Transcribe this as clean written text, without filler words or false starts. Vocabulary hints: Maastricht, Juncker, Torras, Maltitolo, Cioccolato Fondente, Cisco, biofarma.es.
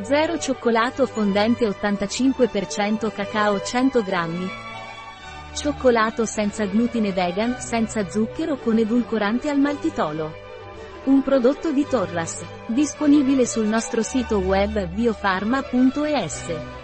0 Cioccolato fondente 85% cacao 100 grammi. Cioccolato senza glutine vegan, senza zucchero con edulcorante al maltitolo. Un prodotto di Torras. Disponibile sul nostro sito web biofarma.es.